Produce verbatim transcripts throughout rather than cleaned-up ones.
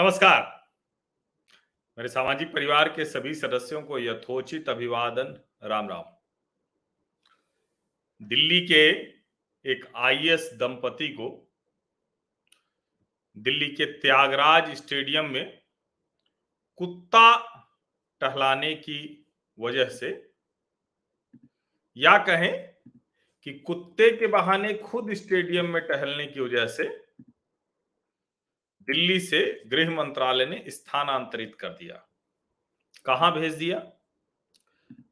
नमस्कार। मेरे सामाजिक परिवार के सभी सदस्यों को यथोचित अभिवादन, राम राम। दिल्ली के एक आईएएस दंपति को दिल्ली के त्यागराज स्टेडियम में कुत्ता टहलाने की वजह से, या कहें कि कुत्ते के बहाने खुद स्टेडियम में टहलने की वजह से दिल्ली से गृह मंत्रालय ने स्थानांतरित कर दिया। कहां भेज दिया?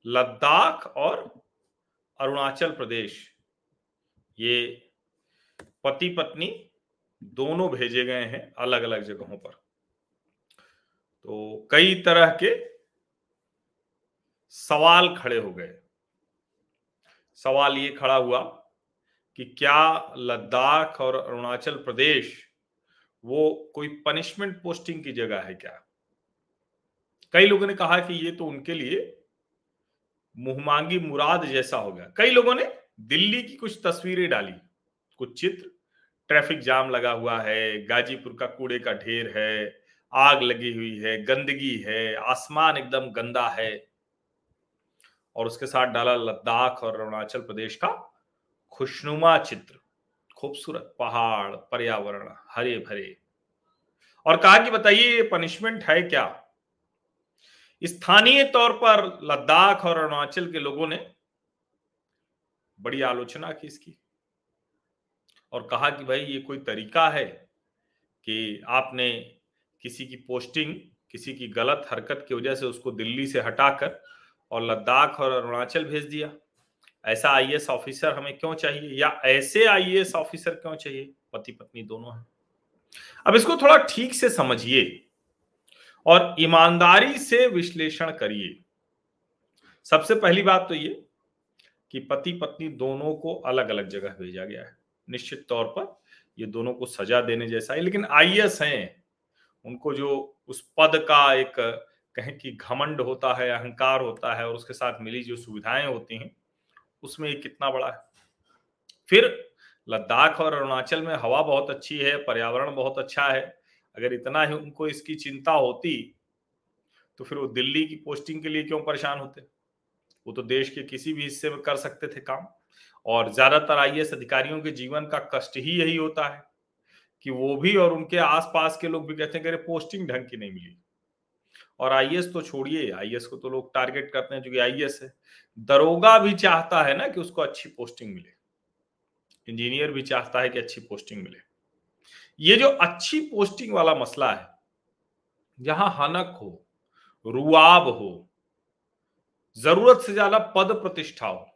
लद्दाख और अरुणाचल प्रदेश। ये पति पत्नी दोनों भेजे गए हैं अलग अलग जगहों पर। तो कई तरह के सवाल खड़े हो गए। सवाल ये खड़ा हुआ कि क्या लद्दाख और अरुणाचल प्रदेश वो कोई पनिशमेंट पोस्टिंग की जगह है क्या? कई लोगों ने कहा कि ये तो उनके लिए मुहमांगी मुराद जैसा हो गया। कई लोगों ने दिल्ली की कुछ तस्वीरें डाली, कुछ चित्र। ट्रैफिक जाम लगा हुआ है, गाजीपुर का कूड़े का ढेर है, आग लगी हुई है, गंदगी है, आसमान एकदम गंदा है, और उसके साथ डाला लद्दाख और अरुणाचल प्रदेश का खुशनुमा चित्र, खूबसूरत पहाड़, पर्यावरण, हरे भरे, और कहा कि बताइए ये पनिशमेंट है क्या? स्थानीय तौर पर लद्दाख और अरुणाचल के लोगों ने बड़ी आलोचना की इसकी और कहा कि भाई ये कोई तरीका है कि आपने किसी की पोस्टिंग, किसी की गलत हरकत की वजह से उसको दिल्ली से हटाकर और लद्दाख और अरुणाचल भेज दिया? ऐसा आईएएस ऑफिसर हमें क्यों चाहिए, या ऐसे आईएएस ऑफिसर क्यों चाहिए? पति पत्नी दोनों हैं। अब इसको थोड़ा ठीक से समझिए और ईमानदारी से विश्लेषण करिए। सबसे पहली बात तो ये कि पति पत्नी दोनों को अलग अलग जगह भेजा गया है। निश्चित तौर पर ये दोनों को सजा देने जैसा है, लेकिन आईएएस हैं, उनको जो उस पद का एक कहें कि घमंड होता है, अहंकार होता है, और उसके साथ मिली जो सुविधाएं होती हैं उसमें ये कितना बड़ा है। फिर लद्दाख और अरुणाचल में हवा बहुत अच्छी है, पर्यावरण बहुत अच्छा है। अगर इतना ही उनको इसकी चिंता होती तो फिर वो दिल्ली की पोस्टिंग के लिए क्यों परेशान होते? वो तो देश के किसी भी हिस्से में कर सकते थे काम। और ज्यादातर आईएएस अधिकारियों के जीवन का कष्ट ही यही होता है कि वो भी और उनके आसपास के लोग भी कहते हैं कि पोस्टिंग ढंग की नहीं मिली। और आईएएस तो छोड़िए, आईएएस को तो लोग टारगेट करते हैं क्योंकि आईएएस है। दरोगा भी चाहता है ना कि उसको अच्छी पोस्टिंग मिले, इंजीनियर भी चाहता है कि अच्छी पोस्टिंग मिले। ये जो अच्छी पोस्टिंग वाला मसला है, जहां हनक हो, रुआब हो, जरूरत से ज्यादा पद प्रतिष्ठा हो,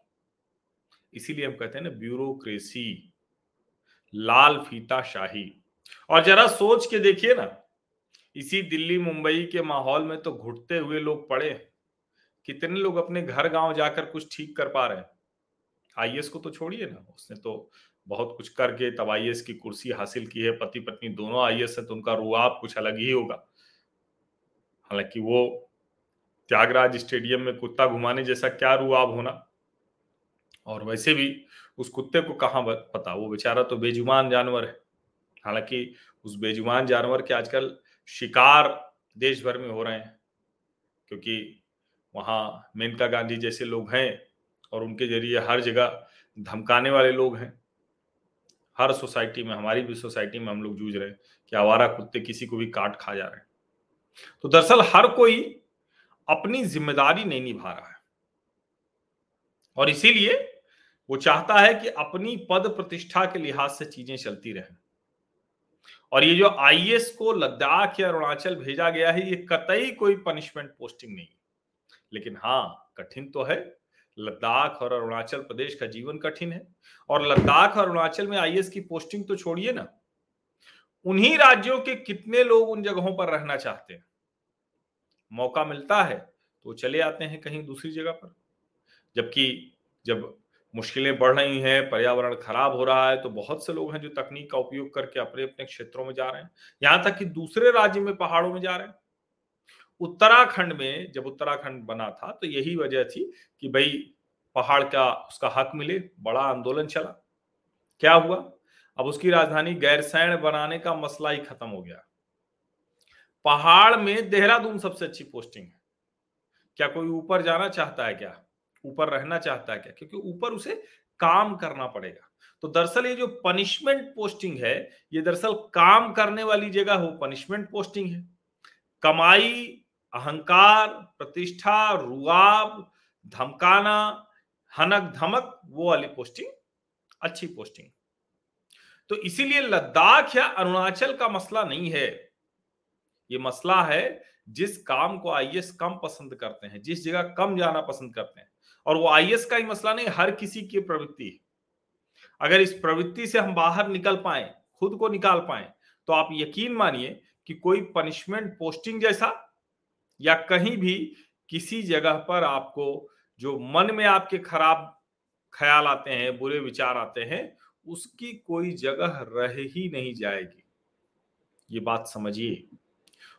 इसीलिए हम कहते हैं ना ब्यूरोक्रेसी, लाल फीता शाही। और जरा सोच के देखिए ना, इसी दिल्ली मुंबई के माहौल में तो घुटते हुए लोग पड़े। कितने लोग अपने घर गांव जाकर कुछ ठीक कर पा रहे हैं? आईएएस को तो छोड़िए ना, उसने तो बहुत कुछ करके तब आईएएस की कुर्सी हासिल की है। पति पत्नी दोनों आईएएस है तो उनका रुआब कुछ अलग ही होगा। हालांकि वो त्यागराज स्टेडियम में कुत्ता घुमाने जैसा क्या रुआब होना, और वैसे भी उस कुत्ते को कहाँ पता, वो बेचारा तो बेजुबान जानवर है। हालांकि उस बेजुबान जानवर के आजकल शिकार देश भर में हो रहे हैं, क्योंकि वहाँ मेनका गांधी जैसे लोग हैं और उनके जरिए हर जगह धमकाने वाले लोग हैं। हर सोसाइटी में, हमारी भी सोसाइटी में हम लोग जूझ रहे हैं कि आवारा कुत्ते किसी को भी काट खा जा रहे हैं। तो दरअसल हर कोई अपनी जिम्मेदारी नहीं निभा रहा है, और इसीलिए वो चाहता है कि अपनी पद प्रतिष्ठा के लिहाज से चीजें चलती रहें। और ये जो आईएएस को लद्दाख या अरुणाचल भेजा गया है, ये कतई कोई पनिशमेंट पोस्टिंग नहीं। लेकिन हाँ, कठिन तो है। लद्दाख और अरुणाचल प्रदेश का जीवन कठिन है, और लद्दाख और अरुणाचल में आईएएस की पोस्टिंग तो छोड़िए ना, उन्हीं राज्यों के कितने लोग उन जगहों पर रहना चाहते हैं। मौका मिलता है तो चले आते हैं कहीं दूसरी जगह पर। जबकि जब मुश्किलें बढ़ रही हैं, पर्यावरण खराब हो रहा है, तो बहुत से लोग हैं जो तकनीक का उपयोग करके अपने अपने क्षेत्रों में जा रहे हैं, यहाँ तक कि दूसरे राज्य में, पहाड़ों में जा रहे हैं। उत्तराखंड में, जब उत्तराखंड बना था तो यही वजह थी कि भाई पहाड़ का उसका हक मिले, बड़ा आंदोलन चला। क्या हुआ? अब उसकी राजधानी गैरसैण बनाने का मसला ही खत्म हो गया। पहाड़ में देहरादून सबसे अच्छी पोस्टिंग है। क्या कोई ऊपर जाना चाहता है, क्या ऊपर रहना चाहता है क्या? क्योंकि ऊपर उसे काम करना पड़ेगा। तो दरअसल ये जो पनिशमेंट पोस्टिंग है, ये दरअसल काम करने वाली जगह हो पनिशमेंट पोस्टिंग है। कमाई, अहंकार, प्रतिष्ठा, रुआब, धमकाना, हनक धमक, वो वाली पोस्टिंग अच्छी पोस्टिंग। तो इसीलिए लद्दाख या अरुणाचल का मसला नहीं है, ये मसला है जिस काम को आईएएस कम पसंद करते हैं, जिस जगह कम जाना पसंद करते हैं। और वो आईएएस का ही मसला नहीं, हर किसी की प्रवृत्ति। अगर इस प्रवृत्ति से हम बाहर निकल पाए, खुद को निकाल पाए, तो आप यकीन मानिए कि कोई पनिशमेंट पोस्टिंग जैसा या कहीं भी किसी जगह पर आपको जो मन में आपके खराब ख्याल आते हैं, बुरे विचार आते हैं, उसकी कोई जगह रह ही नहीं जाएगी। ये बात समझिए।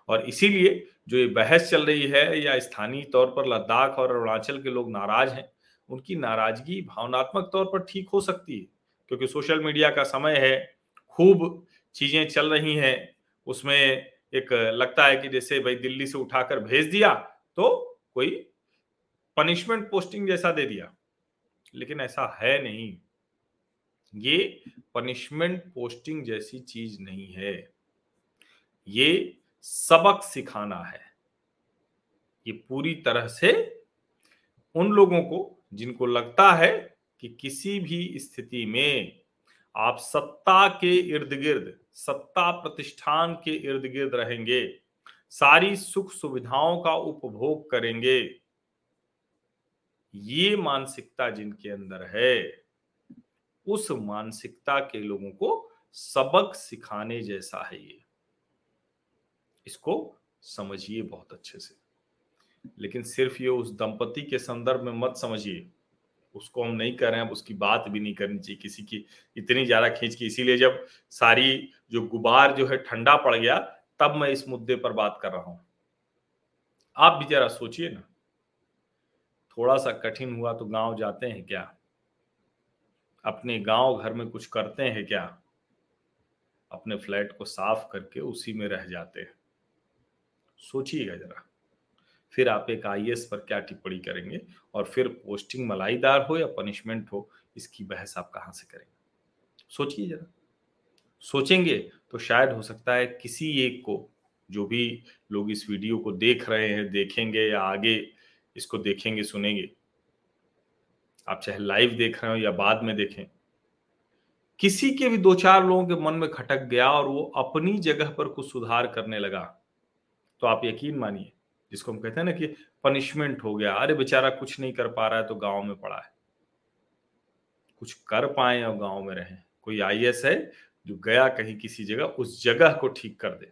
और इसीलिए जो ये बहस चल रही है या स्थानीय तौर पर लद्दाख और अरुणाचल के लोग नाराज हैं, उनकी नाराजगी भावनात्मक तौर पर ठीक हो सकती है, क्योंकि सोशल मीडिया का समय है, खूब चीजें चल रही हैं। उसमें एक लगता है कि जैसे भाई दिल्ली से उठाकर भेज दिया तो कोई पनिशमेंट पोस्टिंग जैसा दे दिया, लेकिन ऐसा है नहीं। ये पनिशमेंट पोस्टिंग जैसी चीज नहीं है, ये सबक सिखाना है। ये पूरी तरह से उन लोगों को जिनको लगता है कि किसी भी स्थिति में आप सत्ता के इर्द गिर्द, सत्ता प्रतिष्ठान के इर्द गिर्द रहेंगे, सारी सुख सुविधाओं का उपभोग करेंगे, ये मानसिकता जिनके अंदर है, उस मानसिकता के लोगों को सबक सिखाने जैसा है ये। इसको समझिए बहुत अच्छे से। लेकिन सिर्फ ये उस दंपति के संदर्भ में मत समझिए, उसको हम नहीं कह रहे हैं, अब उसकी बात भी नहीं करनी चाहिए किसी की इतनी ज्यादा खींच की। इसीलिए जब सारी जो गुबार जो है ठंडा पड़ गया, तब मैं इस मुद्दे पर बात कर रहा हूं। आप भी जरा सोचिए ना, थोड़ा सा कठिन हुआ तो गांव जाते हैं क्या? अपने गांव घर में कुछ करते हैं क्या? अपने फ्लैट को साफ करके उसी में रह जाते हैं। सोचिएगा जरा, फिर आप एक आईएएस पर क्या टिप्पणी करेंगे। और फिर पोस्टिंग मलाईदार हो या पनिशमेंट हो, इसकी बहस आप कहां से करेंगे? सोचिए जरा। सोचेंगे तो शायद हो सकता है किसी एक को, जो भी लोग इस वीडियो को देख रहे हैं, देखेंगे या आगे इसको देखेंगे, सुनेंगे, आप चाहे लाइव देख रहे हो या बाद में देखें, किसी के भी दो चार लोगों के मन में खटक गया और वो अपनी जगह पर कुछ सुधार करने लगा, तो आप यकीन मानिए, जिसको हम कहते हैं ना कि पनिशमेंट हो गया, अरे बेचारा कुछ नहीं कर पा रहा है तो गांव में पड़ा है। कुछ कर पाए और गांव में रहें। कोई आईएएस है जो गया कहीं किसी जगह, उस जगह को ठीक कर दे।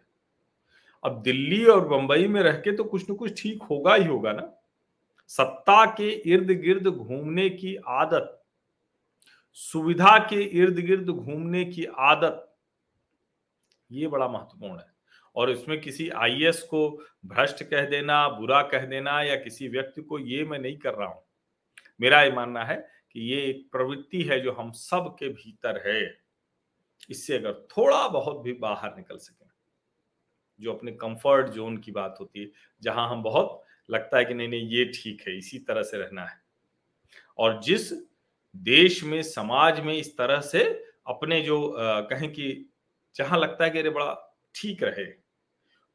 अब दिल्ली और बंबई में रह के तो कुछ न कुछ ठीक होगा ही होगा ना। सत्ता के इर्द गिर्द घूमने की आदत, सुविधा के इर्द गिर्द घूमने की आदत, ये बड़ा महत्वपूर्ण है। और इसमें किसी आईएएस को भ्रष्ट कह देना, बुरा कह देना या किसी व्यक्ति को, ये मैं नहीं कर रहा हूं। मेरा ये मानना है कि ये एक प्रवृत्ति है जो हम सब के भीतर है। इससे अगर थोड़ा बहुत भी बाहर निकल सके, जो अपने कंफर्ट जोन की बात होती है, जहां हम बहुत लगता है कि नहीं नहीं ये ठीक है, इसी तरह से रहना है। और जिस देश में, समाज में इस तरह से अपने जो आ, कहें कि जहां लगता है कि अरे बड़ा ठीक रहे,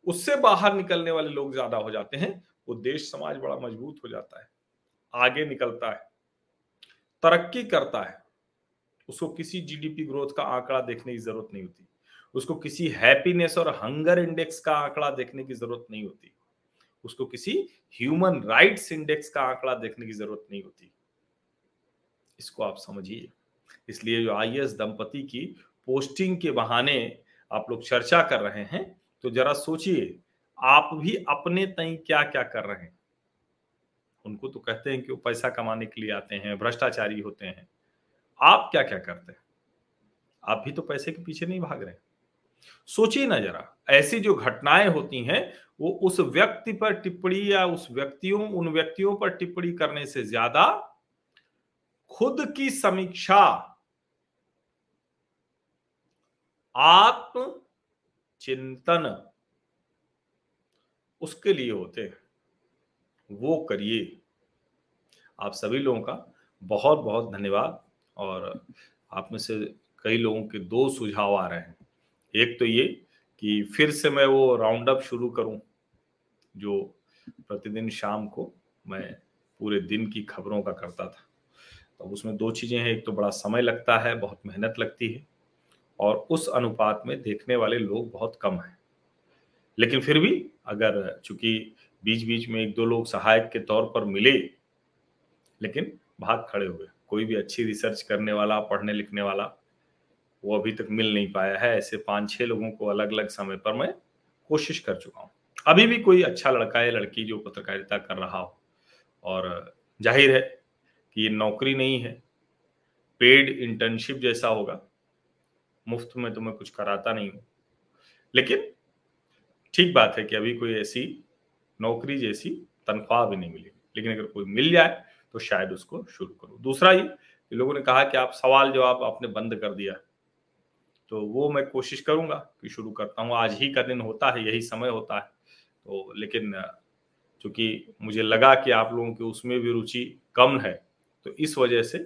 उससे बाहर निकलने वाले लोग ज्यादा हो जाते हैं, वो देश समाज बड़ा मजबूत हो जाता है, आगे निकलता है, तरक्की करता है। उसको किसी जीडीपी ग्रोथ का आंकड़ा देखने की जरूरत नहीं होती, उसको किसी हैप्पीनेस और हंगर इंडेक्स का आंकड़ा देखने की जरूरत नहीं होती, उसको किसी ह्यूमन राइट्स इंडेक्स का आंकड़ा देखने की जरूरत नहीं होती। इसको आप समझिए। इसलिए जो आईएएस दंपति की पोस्टिंग के बहाने आप लोग चर्चा कर रहे हैं, तो जरा सोचिए आप भी अपने तय क्या क्या कर रहे हैं। उनको तो कहते हैं कि वो पैसा कमाने के लिए आते हैं, भ्रष्टाचारी होते हैं, आप क्या क्या करते हैं? आप भी तो पैसे के पीछे नहीं भाग रहे। सोचिए ना जरा, ऐसी जो घटनाएं होती हैं, वो उस व्यक्ति पर टिप्पणी या उस व्यक्तियों उन व्यक्तियों पर टिप्पणी करने से ज्यादा खुद की समीक्षा, आत्म चिंतन, उसके लिए होते हैं, वो करिए। आप सभी लोगों का बहुत बहुत धन्यवाद। और आप में से कई लोगों के दो सुझाव आ रहे हैं। एक तो ये कि फिर से मैं वो राउंड अप शुरू करूं जो प्रतिदिन शाम को मैं पूरे दिन की खबरों का करता था। तो उसमें दो चीजें हैं, एक तो बड़ा समय लगता है, बहुत मेहनत लगती है, और उस अनुपात में देखने वाले लोग बहुत कम हैं। लेकिन फिर भी अगर चूंकि बीच बीच में एक दो लोग सहायक के तौर पर मिले, लेकिन भाग खड़े हुए। कोई भी अच्छी रिसर्च करने वाला, पढ़ने लिखने वाला, वो अभी तक मिल नहीं पाया है। ऐसे पांच छह लोगों को अलग अलग समय पर मैं कोशिश कर चुका हूँ। अभी भी कोई अच्छा लड़का या लड़की जो पत्रकारिता कर रहा हो, और जाहिर है कि ये नौकरी नहीं है, पेड इंटर्नशिप जैसा होगा, मुफ्त में तो मैं कुछ कराता नहीं हूँ। लेकिन ठीक बात है कि अभी कोई ऐसी नौकरी जैसी तनख्वाह भी नहीं मिलेगी, लेकिन अगर कोई मिल जाए तो शायद उसको शुरू करो। दूसरा ये कि लोगों ने कहा कि आप सवाल जवाब आपने बंद कर दिया, तो वो मैं कोशिश करूंगा कि शुरू करता हूँ। आज ही का दिन होता है, यही समय होता है। तो लेकिन चूंकि मुझे लगा कि आप लोगों की उसमें भी रुचि कम है, तो इस वजह से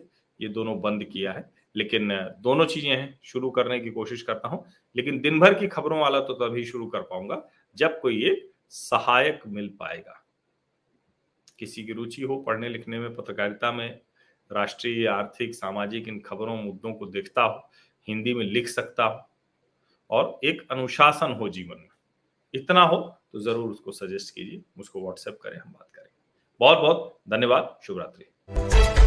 ये दोनों बंद किया है। लेकिन दोनों चीजें हैं, शुरू करने की कोशिश करता हूं। लेकिन दिन भर की खबरों वाला तो तभी शुरू कर पाऊंगा जब कोई एक सहायक मिल पाएगा। किसी की रुचि हो पढ़ने लिखने में, पत्रकारिता में, राष्ट्रीय, आर्थिक, सामाजिक इन खबरों मुद्दों को देखता हो, हिंदी में लिख सकता हो, और एक अनुशासन हो जीवन में, इतना हो तो जरूर उसको सजेस्ट कीजिए, उसको व्हाट्सएप करें, हम बात करेंगे। बहुत बहुत धन्यवाद, शुभ रात्रि।